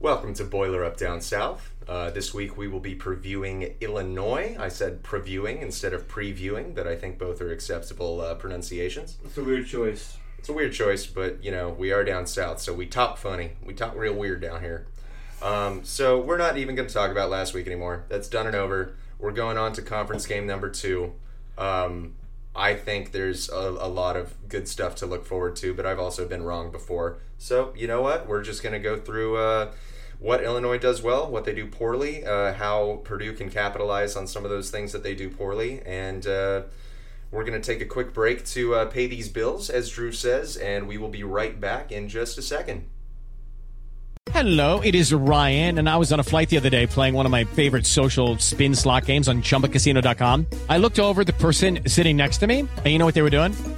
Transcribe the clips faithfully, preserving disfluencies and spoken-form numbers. Welcome to Boiler Up Down South. Uh, this week we will be previewing Illinois. I said previewing instead of previewing, that I think both are acceptable uh, pronunciations. It's a weird choice. It's a weird choice, but, you know, we are down south, so we talk funny. We talk real weird down here. Um, so we're not even going to talk about last week anymore. That's done and over. We're going on to conference game number two. Um, I think there's a, a lot of good stuff to look forward to, but I've also been wrong before. So, you know what? We're just going to go through... Uh, what Illinois does well, what they do poorly, uh, how Purdue can capitalize on some of those things that they do poorly, and uh, we're going to take a quick break to uh, pay these bills, as Drew says, and we will be right back in just a second. Hello, it is Ryan, and I was on a flight the other day playing one of my favorite social spin slot games on Chumba Casino dot com. I looked over at the person sitting next to me, and you know what they were doing?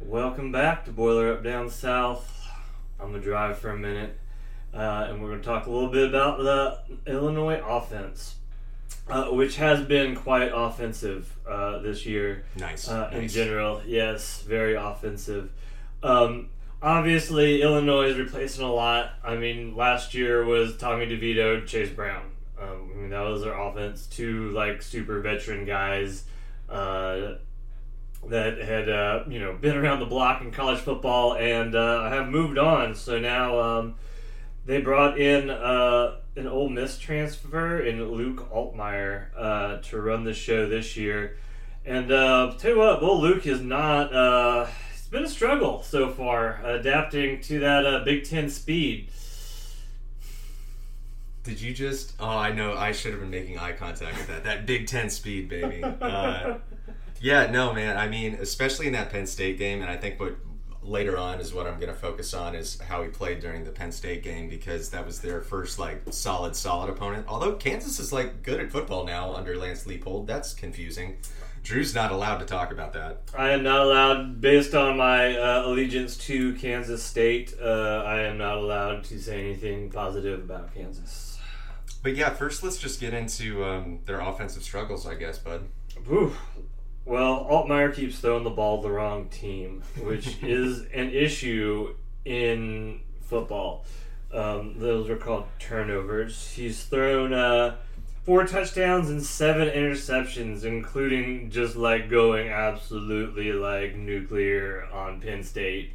Welcome back to Boiler Up Down South. on the drive for a minute, uh, and we're going to talk a little bit about the Illinois offense, uh, which has been quite offensive uh, this year. Nice. Uh, nice. In general, yes, very offensive. Um, obviously, Illinois is replacing a lot. I mean, last year was Tommy DeVito, Chase Brown. Um, I mean, that was their offense. Two, like, super veteran guys uh, that had, uh, you know, been around the block in college football and uh, have moved on. So now um, they brought in uh, an Ole Miss transfer in Luke Altmyer uh, to run the show this year. And uh, tell you what, well, Luke is not uh, – it's been a struggle so far adapting to that uh, Big Ten speed. Did you just... Oh, I know. I should have been making eye contact with that. That Big Ten speed, baby. Uh, yeah, no, man. I mean, especially in that Penn State game, and I think what later on is what I'm going to focus on is how he played during the Penn State game, because that was their first, like, solid, solid opponent. Although Kansas is, like, good at football now under Lance Leopold. That's confusing. Drew's not allowed to talk about that. I am not allowed, based on my uh, allegiance to Kansas State, uh, I am not allowed to say anything positive about Kansas. But yeah, first let's just get into um, their offensive struggles, I guess, bud. Ooh. Well, Altmyer keeps throwing the ball to the wrong team, which is an issue in football. Um, those are called turnovers. He's thrown uh, four touchdowns and seven interceptions, including just like going absolutely like nuclear on Penn State,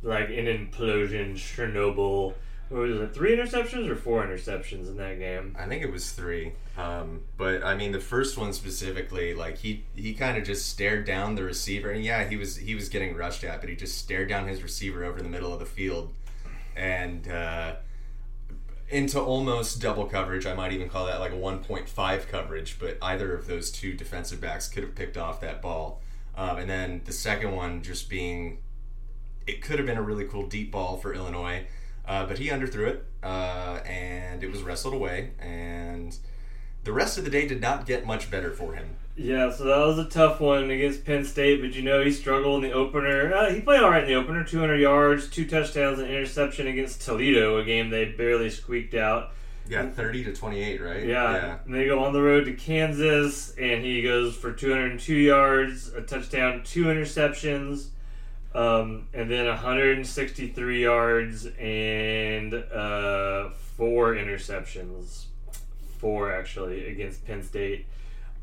like an implosion, Chernobyl. What was it, three interceptions or four interceptions in that game? I think it was three. Um, but, I mean, the first one specifically, like, he, he kind of just stared down the receiver. And, yeah, he was he was getting rushed at, but he just stared down his receiver over the middle of the field and uh, into almost double coverage. I might even call that, like, a one point five coverage. But either of those two defensive backs could have picked off that ball. Um, and then the second one just being – it could have been a really cool deep ball for Illinois. Uh, but he underthrew it, uh, and it was wrestled away, and the rest of the day did not get much better for him. Yeah, so that was a tough one against Penn State, but you know he struggled in the opener. Uh, he played all right in the opener, two hundred yards, two touchdowns, and interception against Toledo, a game they barely squeaked out. Yeah, thirty to twenty-eight, right? Yeah, yeah. And they go on the road to Kansas, and he goes for two hundred two yards, a touchdown, two interceptions. Um, and then one hundred sixty-three yards and uh, four interceptions. Four, actually, against Penn State.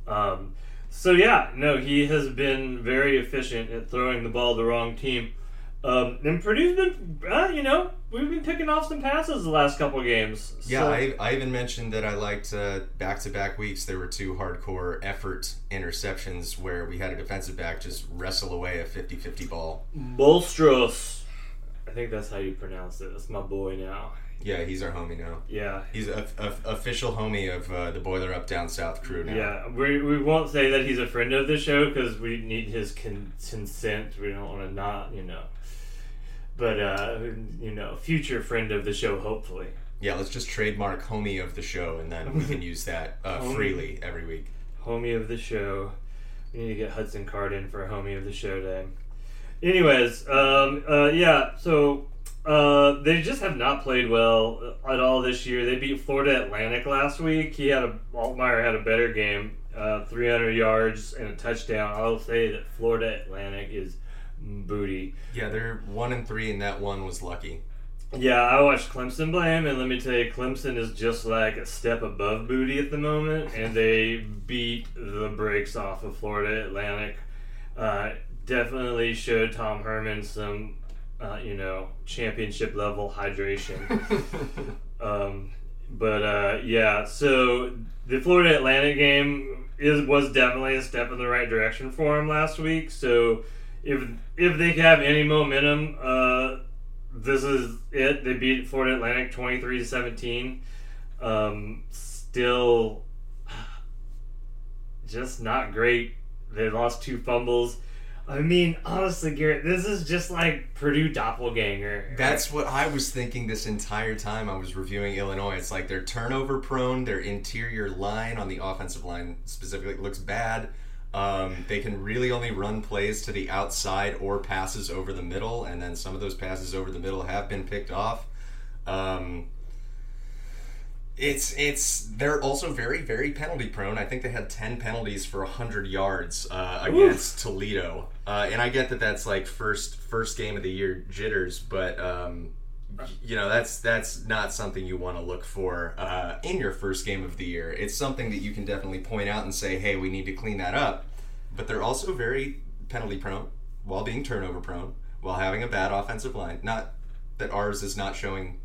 Um, so, yeah, no, he has been very efficient at throwing the ball to the wrong team. Um, and Purdue's been, uh, you know, we've been picking off some passes the last couple games. So. Yeah, I, I even mentioned that I liked uh, back-to-back weeks. There were two hardcore effort interceptions where we had a defensive back just wrestle away a fifty-fifty ball. Bolstros. I think that's how you pronounce it. That's my boy now. Yeah, he's our homie now. Yeah. He's an official homie of uh, the Boiler Up Down South crew now. Yeah, we we won't say that he's a friend of the show because we need his con- consent. We don't want to not, you know. But, uh, you know, future friend of the show, hopefully. Yeah, let's just trademark homie of the show, and then we can use that uh, freely every week. Homie of the show. We need to get Hudson Card in for a homie of the show day. Anyways, um, uh, yeah, so uh, they just have not played well at all this year. They beat Florida Atlantic last week. He had a, Altmyer had a better game, uh, three hundred yards and a touchdown. I'll say that Florida Atlantic is... booty. Yeah, they're one and three, and that one was lucky. Yeah, I watched Clemson play him, and let me tell you, Clemson is just like a step above booty at the moment, and they beat the brakes off of Florida Atlantic. Uh, definitely showed Tom Herman some, uh, you know, championship level hydration. um, but uh, yeah, so the Florida Atlantic game is was definitely a step in the right direction for him last week. So. If if they have any momentum, uh, this is it. They beat Florida Atlantic twenty-three to seventeen. Um, still just not great. They lost two fumbles. I mean, honestly, Garrett, this is just like Purdue doppelganger. Right? That's what I was thinking this entire time I was reviewing Illinois. It's like they're turnover prone. Their interior line on the offensive line specifically looks bad. Um, they can really only run plays to the outside or passes over the middle, and then some of those passes over the middle have been picked off. Um, it's it's they're also very, very penalty prone. I think they had ten penalties for one hundred yards uh, against Oof. Toledo. Uh, and I get that that's like first first game of the year jitters, but um, you know that's that's not something you want to look for uh, in your first game of the year. It's something that you can definitely point out and say, hey, we need to clean that up. But they're also very penalty prone while being turnover prone, while having a bad offensive line. Not that ours is not showing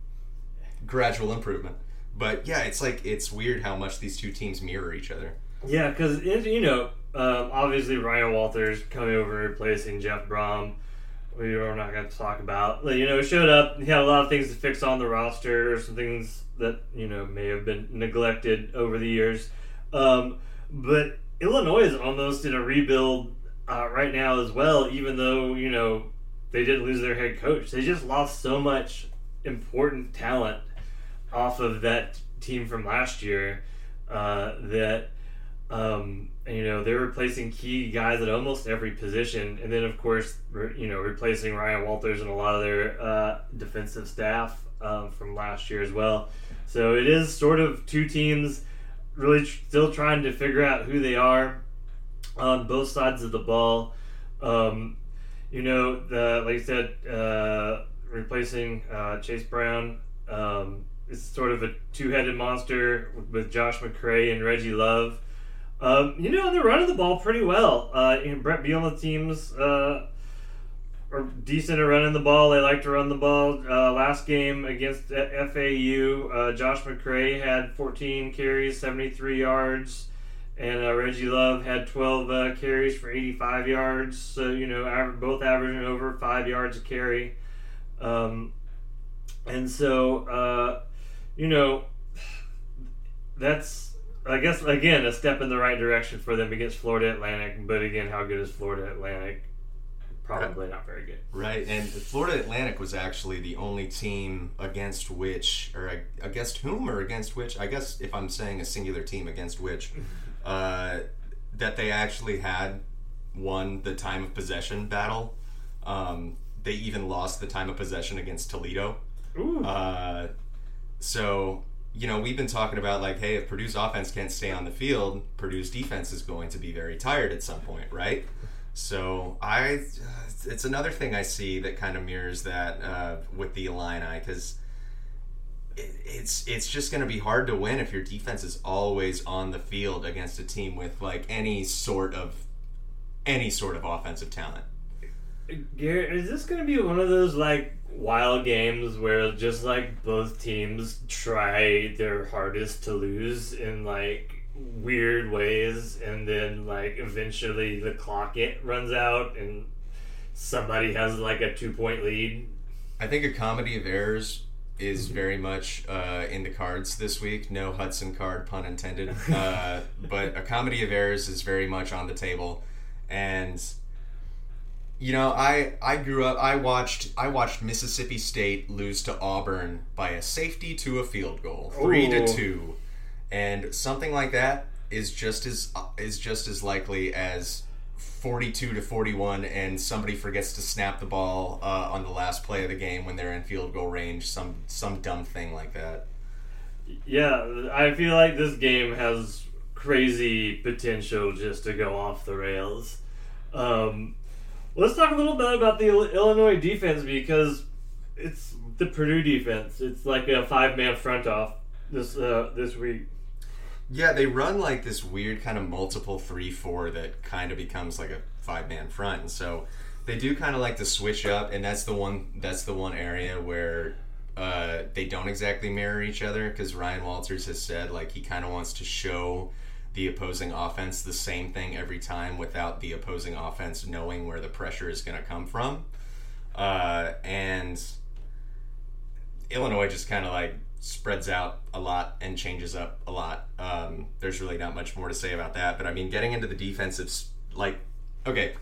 gradual improvement. But yeah, it's like it's weird how much these two teams mirror each other. Yeah, because, you know, um, obviously Ryan Walters coming over and replacing Jeff Brom, we are not going to talk about. Like, you know, showed up, he had a lot of things to fix on the roster, or some things that, you know, may have been neglected over the years. Um, but Illinois is almost in a rebuild uh, right now as well, even though, you know, they did lose their head coach. They just lost so much important talent off of that team from last year uh, that, um, you know, they're replacing key guys at almost every position. And then, of course, re- you know, replacing Ryan Walters and a lot of their uh, defensive staff um, from last year as well. So it is sort of two teams really tr- still trying to figure out who they are on both sides of the ball. Um, you know, the, like I said, uh, replacing uh, Chase Brown, um, it's sort of a two-headed monster with Josh McCray and Reggie Love. Um, you know, they're running the ball pretty well. Uh, and Brett Bielema's teams uh, are decent at running the ball. They like to run the ball. Uh, last game against F A U, uh, Josh McCray had fourteen carries, seventy-three yards, and uh, Reggie Love had twelve uh, carries for eighty-five yards. So, you know, aver- both averaging over five yards a carry. Um, and so... Uh, You know, that's, I guess, again, a step in the right direction for them against Florida Atlantic. But again, how good is Florida Atlantic? Probably not very good. Right, and Florida Atlantic was actually the only team against which, or against whom, or against which, I guess if I'm saying a singular team against which, uh, that they actually had won the time of possession battle. Um, they even lost the time of possession against Toledo. Ooh. Uh, So, you know, we've been talking about, like, hey, if Purdue's offense can't stay on the field, Purdue's defense is going to be very tired at some point, right? So I, it's another thing I see that kind of mirrors that uh, with the Illini, because it, it's it's just going to be hard to win if your defense is always on the field against a team with, like, any sort of any sort of offensive talent. Garrett, is this going to be one of those, like, wild games where just, like, both teams try their hardest to lose in, like, weird ways, and then, like, eventually the clock it runs out and somebody has, like, a two-point lead? I think a comedy of errors is very much uh, in the cards this week. No Hudson Card, pun intended. Uh, but a comedy of errors is very much on the table, and... You know, I, I grew up, I watched I watched Mississippi State lose to Auburn by a safety to a field goal, three Ooh. to two, and something like that is just as is just as likely as forty-two to forty-one, and somebody forgets to snap the ball uh, on the last play of the game when they're in field goal range, some some dumb thing like that. Yeah, I feel like this game has crazy potential just to go off the rails. Um... Let's talk a little bit about the Illinois defense, because it's the Purdue defense. It's like a five-man front off this uh, this week. Yeah, they run like this weird kind of multiple three four that kind of becomes like a five-man front. And so they do kind of like to switch up, and that's the one that's the one area where uh, they don't exactly mirror each other, because Ryan Walters has said, like, he kind of wants to show the opposing offense the same thing every time without the opposing offense knowing where the pressure is going to come from. Uh, and Illinois just kind of like spreads out a lot and changes up a lot. Um, there's really not much more to say about that. But I mean, getting into the defensive, like, okay,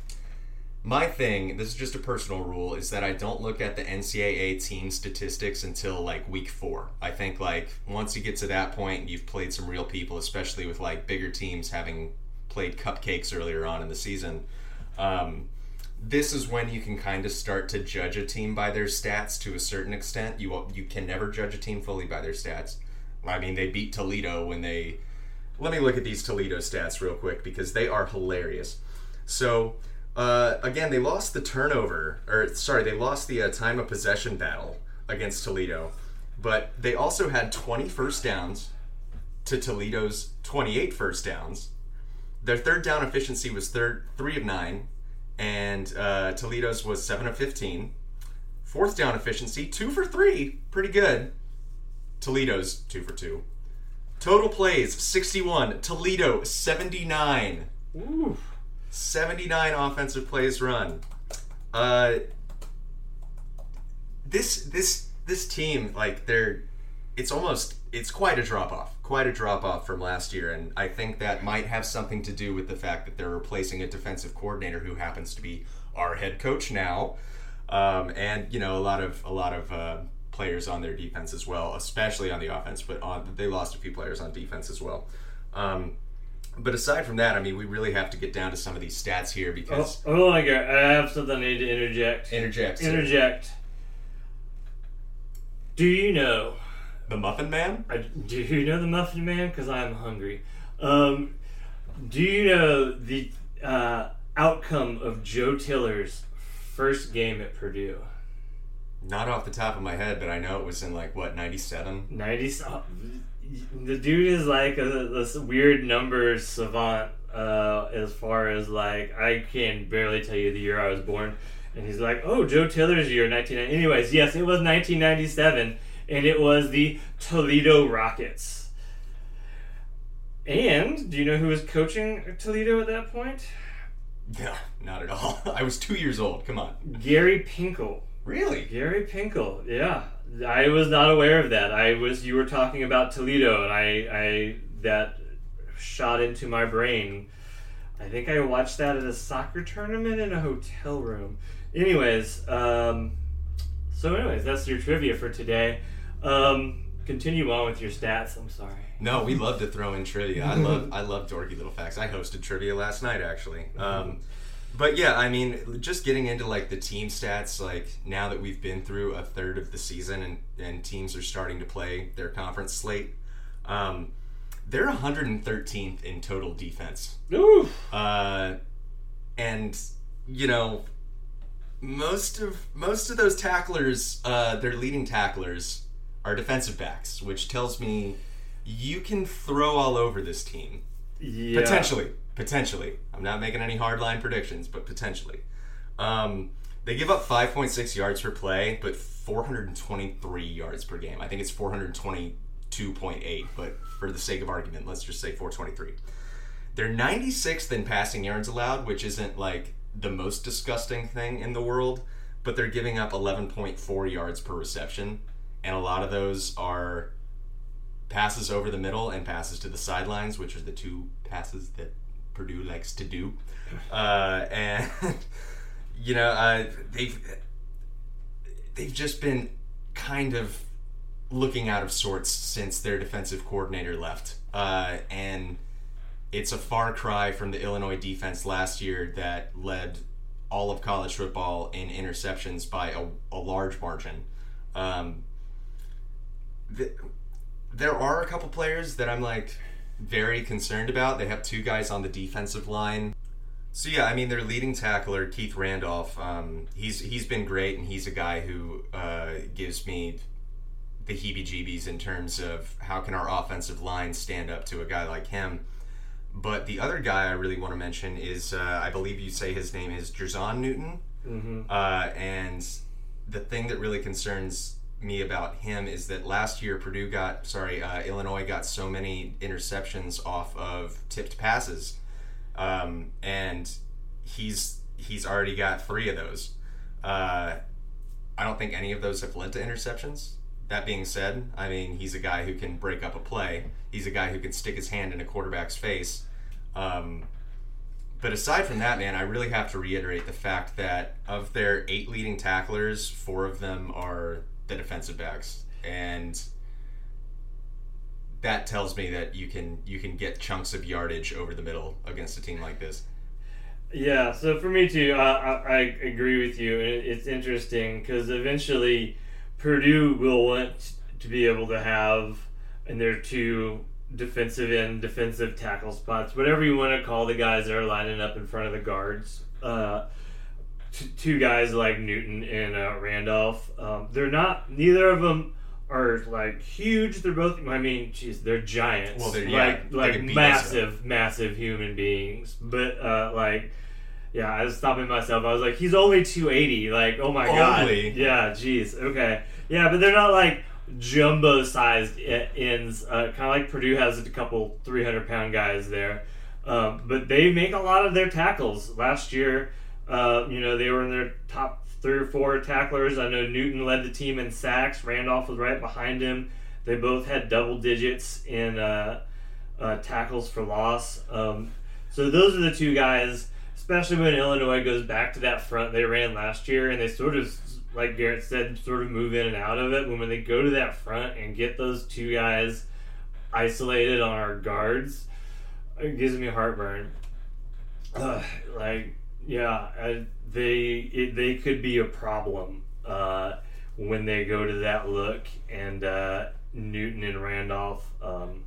my thing, this is just a personal rule, is that I don't look at the N C double A team statistics until, like, week four. I think, like, once you get to that point, you've played some real people, especially with, like, bigger teams having played cupcakes earlier on in the season. Um, this is when you can kind of start to judge a team by their stats to a certain extent. You you can never judge a team fully by their stats. I mean, they beat Toledo when they... Let me look at these Toledo stats real quick because they are hilarious. So, uh, again, they lost the turnover... Or, sorry, they lost the uh, time of possession battle against Toledo. But they also had twenty first downs to Toledo's twenty-eight first downs. Their third down efficiency was third, three of nine, and uh, Toledo's was seven of fifteen. Fourth down efficiency, two for three, pretty good. Toledo's two for two. Total plays, sixty-one. Toledo, seventy-nine. Ooh. seventy-nine offensive plays run. Uh, this this this team, like, they're... It's almost, it's quite a drop-off, quite a drop-off from last year, and I think that might have something to do with the fact that they're replacing a defensive coordinator who happens to be our head coach now, um, and, you know, a lot of a lot of uh, players on their defense as well, especially on the offense, but on, they lost a few players on defense as well. Um, but aside from that, I mean, we really have to get down to some of these stats here because... Oh, oh my God, I have something I need to interject. Interject. Interject. Do you know... The Muffin Man? I, do you know the Muffin Man? Because I'm hungry. Um, do you know the uh, outcome of Joe Tiller's first game at Purdue? Not off the top of my head, but I know it was in, like, what, ninety-seven? ninety-seven. The dude is, like, a, this weird number savant uh, as far as, like, I can barely tell you the year I was born. And he's like, oh, Joe Tiller's year, nineteen ninety. Anyways, yes, it was nineteen ninety-seven. And it was the Toledo Rockets. And do you know who was coaching Toledo at that point? No, not at all. I was two years old. Come on. Gary Pinkel. Really? Gary Pinkel. Yeah, I was not aware of that. I was. You were talking about Toledo, and I, I that shot into my brain. I think I watched that at a soccer tournament in a hotel room. Anyways, um, so, anyways, that's your trivia for today. Um, continue on with your stats. I'm sorry. No, we love to throw in trivia. I love I love dorky little facts. I hosted trivia last night, actually. Um, but yeah, I mean, just getting into like the team stats. Like now that we've been through a third of the season and, and teams are starting to play their conference slate, um, they're one hundred thirteenth in total defense. Oof. Uh, and you know. Most of most of those tacklers, uh, their leading tacklers, are defensive backs, which tells me you can throw all over this team. Yeah. Potentially. Potentially. I'm not making any hard-line predictions, but potentially. Um, they give up five point six yards per play, but four hundred twenty-three yards per game. I think it's four hundred twenty-two point eight, but for the sake of argument, let's just say four twenty-three. They're ninety-sixth in passing yards allowed, which isn't like... the most disgusting thing in the world, but they're giving up eleven point four yards per reception, and a lot of those are passes over the middle and passes to the sidelines, which are the two passes that Purdue likes to do. Uh, and you know, uh, they've they've just been kind of looking out of sorts since their defensive coordinator left, uh, and. It's a far cry from the Illinois defense last year that led all of college football in interceptions by a, a large margin. Um, the, there are a couple players that I'm like very concerned about. They have two guys on the defensive line. So yeah, I mean their leading tackler, Keith Randolph, um, he's he's been great, and he's a guy who uh, gives me the heebie-jeebies in terms of how can our offensive line stand up to a guy like him. But the other guy I really want to mention is, uh, I believe you say his name is Jerzon Newton. Mm-hmm. Uh, and the thing that really concerns me about him is that last year Purdue got, sorry, uh, Illinois got so many interceptions off of tipped passes. Um, and he's he's already got three of those. Uh, I don't think any of those have led to interceptions. That being said, I mean, he's a guy who can break up a play. He's a guy who can stick his hand in a quarterback's face. Um, but aside from that, man, I really have to reiterate the fact that of their eight leading tacklers, four of them are the defensive backs. And that tells me that you can you can get chunks of yardage over the middle against a team like this. Yeah, so for me too, uh, I, I agree with you. It's interesting because eventually Purdue will want to be able to have in their two defensive end, defensive tackle spots, whatever you want to call the guys that are lining up in front of the guards, uh, t- two guys like Newton and uh, Randolph. Um, they're not, neither of them are like huge. They're both, I mean, geez, they're giants. Well, they're, yeah, like, like massive, massive human beings. But, uh, like, yeah, I was stopping myself. I was like, he's only two eighty. Like, oh my only. God. Yeah, geez. Okay. Yeah, but they're not like jumbo sized ends. Uh, kind of like Purdue has a couple three hundred pound guys there. Um, but they make a lot of their tackles. Last year, uh, you know, they were in their top three or four tacklers. I know Newton led the team in sacks. Randolph was right behind him. They both had double digits in uh, uh, tackles for loss. Um, so those are the two guys, especially when Illinois goes back to that front they ran last year, and they sort of, like Garrett said, sort of move in and out of it. When, when they go to that front and get those two guys isolated on our guards, it gives me heartburn. Ugh, like, yeah, I, they it, they could be a problem uh, when they go to that look, and uh, Newton and Randolph um,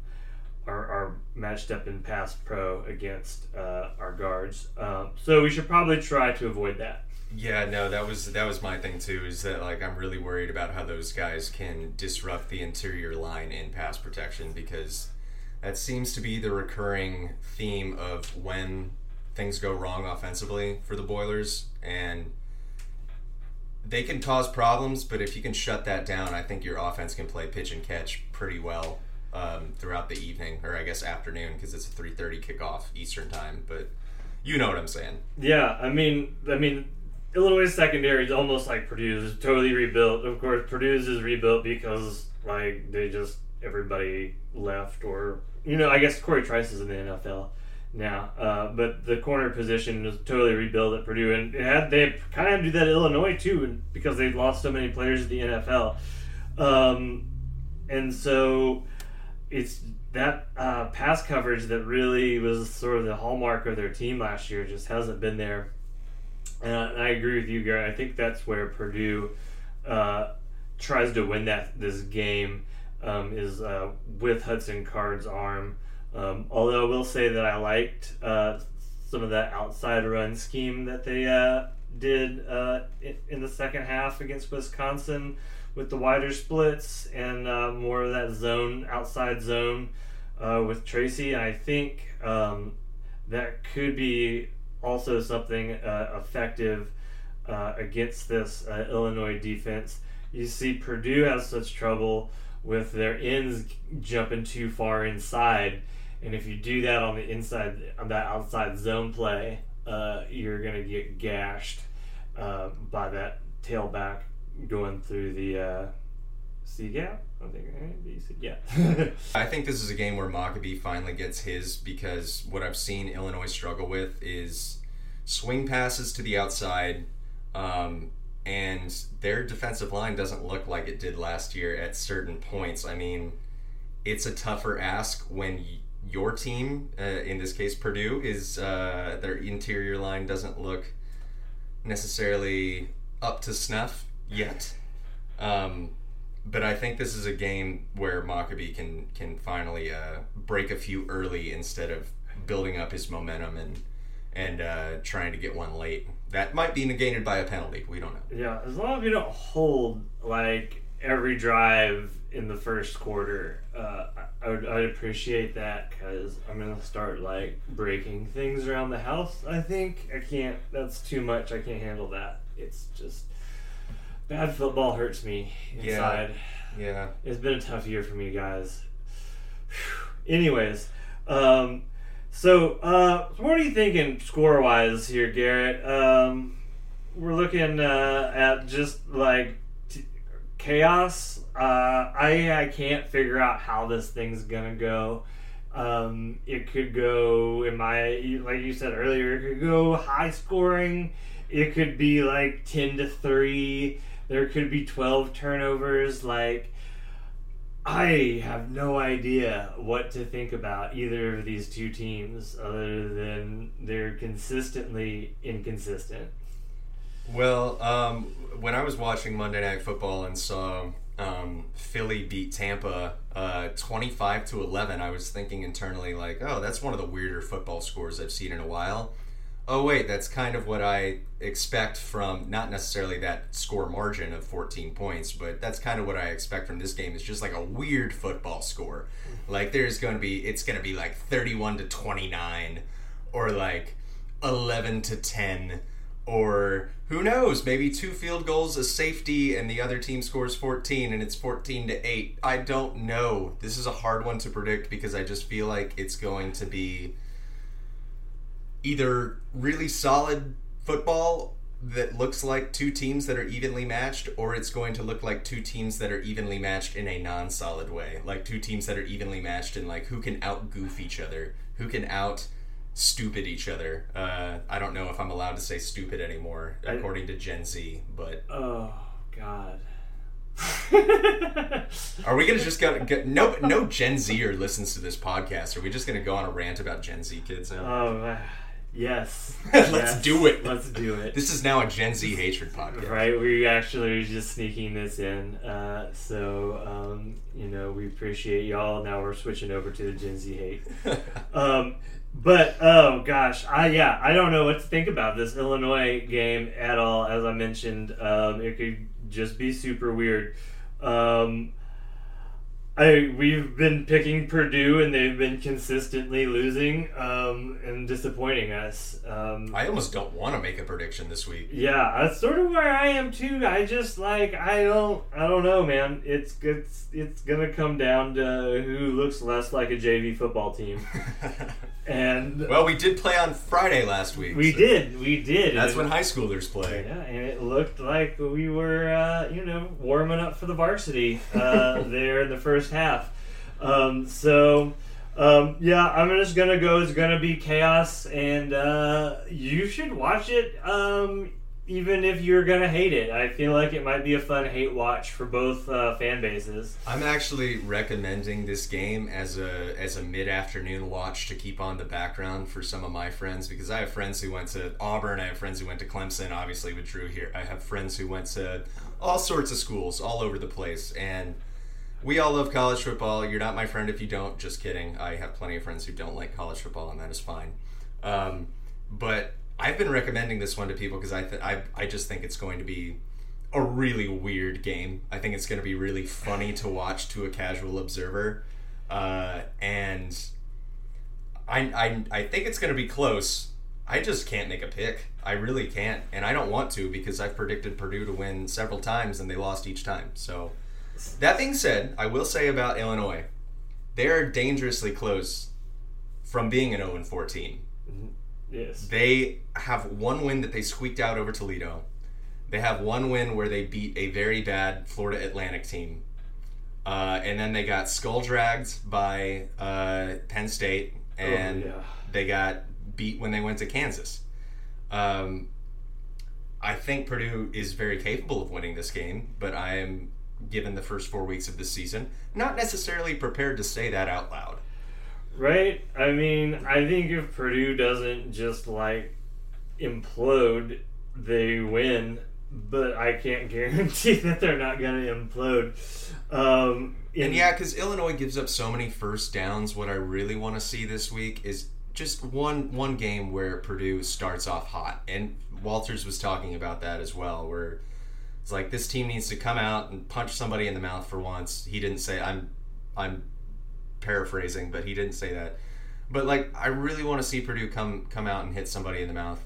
are, are matched up in pass pro against uh, our guards. Um, so we should probably try to avoid that. Yeah, no, that was that was my thing too. Is that like I'm really worried about how those guys can disrupt the interior line in pass protection, because that seems to be the recurring theme of when things go wrong offensively for the Boilers, and they can cause problems. But if you can shut that down, I think your offense can play pitch and catch pretty well um, throughout the evening, or I guess afternoon, because it's a three thirty kickoff Eastern time. But you know what I'm saying? Yeah, I mean, I mean. Illinois secondary is almost like Purdue's, totally rebuilt. Of course, Purdue's is rebuilt because, like, they just, everybody left, or, you know, I guess Corey Trice is in the N F L now. Uh, but the corner position was totally rebuilt at Purdue, and it had, they kind of do that at Illinois, too, because they lost so many players to the N F L. Um, and so it's that uh, pass coverage that really was sort of the hallmark of their team last year just hasn't been there. And I agree with you, Garrett. I think that's where Purdue uh, tries to win that this game um, is uh, with Hudson Card's arm. Um, although I will say that I liked uh, some of that outside run scheme that they uh, did uh, in the second half against Wisconsin with the wider splits and uh, more of that zone, outside zone uh, with Tracy. I think um, that could be also something uh, effective uh, against this uh, Illinois defense. You see Purdue has such trouble with their ends jumping too far inside, and if you do that on the inside, on that outside zone play, uh, you're going to get gashed uh, by that tailback going through the uh, C-gap. I think, yeah. I think this is a game where Mockabee finally gets his, because what I've seen Illinois struggle with is swing passes to the outside, um, and their defensive line doesn't look like it did last year at certain points. I mean, it's a tougher ask when your team, uh, in this case Purdue, is uh, their interior line doesn't look necessarily up to snuff yet. Um But I think this is a game where Mockabee can can finally uh, break a few early instead of building up his momentum and and uh, trying to get one late. That might be negated by a penalty. We don't know. Yeah, as long as you don't hold like every drive in the first quarter, uh, I would I'd appreciate that, because I'm gonna start like breaking things around the house. I think I can't. That's too much. I can't handle that. It's just. Bad football hurts me inside. Yeah. yeah. It's been a tough year for me, guys. Whew. Anyways, um, so uh, what are you thinking score-wise here, Garrett? Um, we're looking uh, at just, like, t- chaos. Uh, I, I can't figure out how this thing's going to go. Um, it could go, in my, like you said earlier, it could go high-scoring. It could be, like, ten to three. There could be twelve turnovers. Like, I have no idea what to think about either of these two teams other than they're consistently inconsistent. Well, um, when I was watching Monday Night Football and saw um, Philly beat Tampa uh, twenty-five to eleven, I was thinking internally like, oh, that's one of the weirder football scores I've seen in a while. Oh, wait, that's kind of what I expect from, not necessarily that score margin of fourteen points, but that's kind of what I expect from this game. It's just like a weird football score. Like, there's going to be, it's going to be like thirty-one to twenty-nine, or like eleven to ten, or who knows, maybe two field goals, a safety, and the other team scores fourteen, and it's fourteen to eight. I don't know. This is a hard one to predict because I just feel like it's going to be either really solid football that looks like two teams that are evenly matched, or it's going to look like two teams that are evenly matched in a non-solid way. Like two teams that are evenly matched in like who can out-goof each other, who can out-stupid each other. Uh, I don't know if I'm allowed to say stupid anymore, according I, to Gen Z, but... Oh, God. Are we gonna just go, go no no Gen Zer listens to this podcast? Are we just gonna go on a rant about Gen Z kids now? Oh uh, yes. Let's yes. do it. Let's do it. This is now a Gen Z hatred podcast. Right, we actually are just sneaking this in. Uh, so um, you know, we appreciate y'all. Now we're switching over to the Gen Z hate. um, but oh gosh, I yeah, I don't know what to think about this Illinois game at all. As I mentioned, um, it could just be super weird. Um, I we've been picking Purdue and they've been consistently losing um, and disappointing us. Um, I almost don't want to make a prediction this week. Yeah, that's sort of where I am too. I just like I don't I don't know, man. It's it's it's gonna come down to who looks less like a J V football team. And well, we did play on Friday last week. We so did, we did. That's and when high schoolers play. Yeah, and it looked like we were, uh, you know, warming up for the varsity uh, there in the first half. Um, so, um, yeah, I'm just gonna go. It's gonna be chaos, and uh, you should watch it, um, even if you're gonna hate it. I feel like it might be a fun hate watch for both uh, fan bases. I'm actually recommending this game as a as a mid-afternoon watch to keep on the background for some of my friends, because I have friends who went to Auburn, I have friends who went to Clemson, obviously with Drew here. I have friends who went to all sorts of schools all over the place, and we all love college football. You're not my friend if you don't. Just kidding. I have plenty of friends who don't like college football, and that is fine. Um, but I've been recommending this one to people because I, th- I I just think it's going to be a really weird game. I think it's going to be really funny to watch to a casual observer. Uh, and I, I, I think it's going to be close. I just can't make a pick. I really can't. And I don't want to because I've predicted Purdue to win several times and they lost each time. So that being said, I will say about Illinois, they are dangerously close from being an oh and four team. Yes. They have one win that they squeaked out over Toledo. They have one win where they beat a very bad Florida Atlantic team. Uh, and then they got skull-dragged by uh, Penn State, and oh, yeah. they got beat when they went to Kansas. Um, I think Purdue is very capable of winning this game, but I am, given the first four weeks of this season, not necessarily prepared to say that out loud. Right? I mean, I think if Purdue doesn't just, like, implode, they win. But I can't guarantee that they're not going to implode. Um, in- and, yeah, because Illinois gives up so many first downs. What I really want to see this week is just one, one game where Purdue starts off hot. And Walters was talking about that as well, where it's like this team needs to come out and punch somebody in the mouth for once. He didn't say, I'm... I'm paraphrasing, but he didn't say that. But like, I really want to see Purdue come come out and hit somebody in the mouth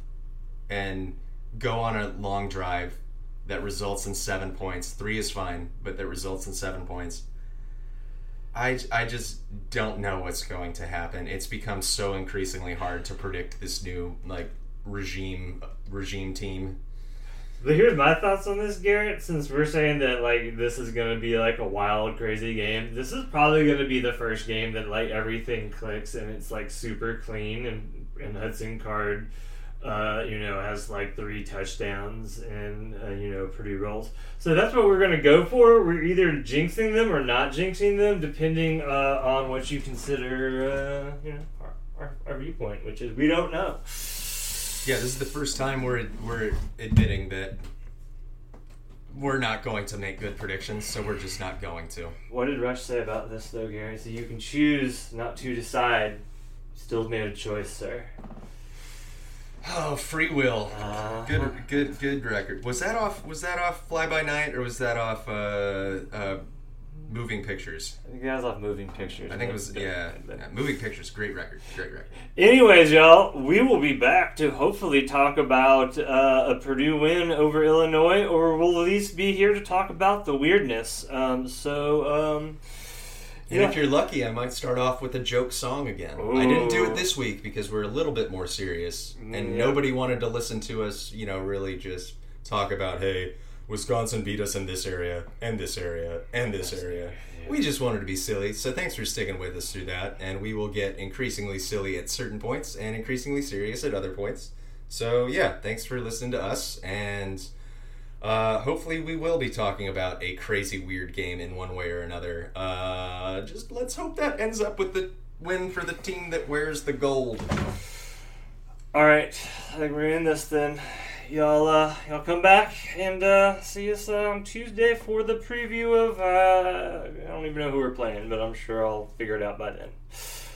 and go on a long drive that results in seven points. Three is fine, but that results in seven points. I, I just don't know what's going to happen. It's become so increasingly hard to predict this new like regime regime team. But here's my thoughts on this, Garrett. Since we're saying that like this is gonna be like a wild, crazy game, this is probably gonna be the first game that like everything clicks and it's like super clean and, and Hudson Card uh, you know, has like three touchdowns and, uh, you know, Purdue rolls. So that's what we're going to go for. We're either jinxing them or not jinxing them, depending uh, on what you consider, uh, you know, our, our, our viewpoint, which is we don't know. Yeah, this is the first time we're we're admitting that we're not going to make good predictions, so we're just not going to. What did Rush say about this, though, Gary? So you can choose not to decide. Still made a choice, sir. Oh, free will. Uh-huh. Good, good, good record. Was that off? Was that off Fly By Night, or was that off uh, uh, Moving Pictures? I think that was off Moving Pictures. I think it was. Yeah, yeah, Moving Pictures. Great record. Great record. Anyways, y'all, we will be back to hopefully talk about uh, a Purdue win over Illinois, or we'll at least be here to talk about the weirdness. Um, so. Um, And yeah. If you're lucky, I might start off with a joke song again. Ooh. I didn't do it this week because we're a little bit more serious, and yep. nobody wanted to listen to us, you know, really just talk about, hey, Wisconsin beat us in this area, and this area, and this area. Yeah. We just wanted to be silly, so thanks for sticking with us through that, and we will get increasingly silly at certain points and increasingly serious at other points. So, yeah, thanks for listening to us, and... Uh, hopefully we will be talking about a crazy weird game in one way or another. Uh, just let's hope that ends up with the win for the team that wears the gold. Alright, I think we're in this then. Y'all, uh, y'all come back and uh, see us uh, on Tuesday for the preview of, uh, I don't even know who we're playing, but I'm sure I'll figure it out by then.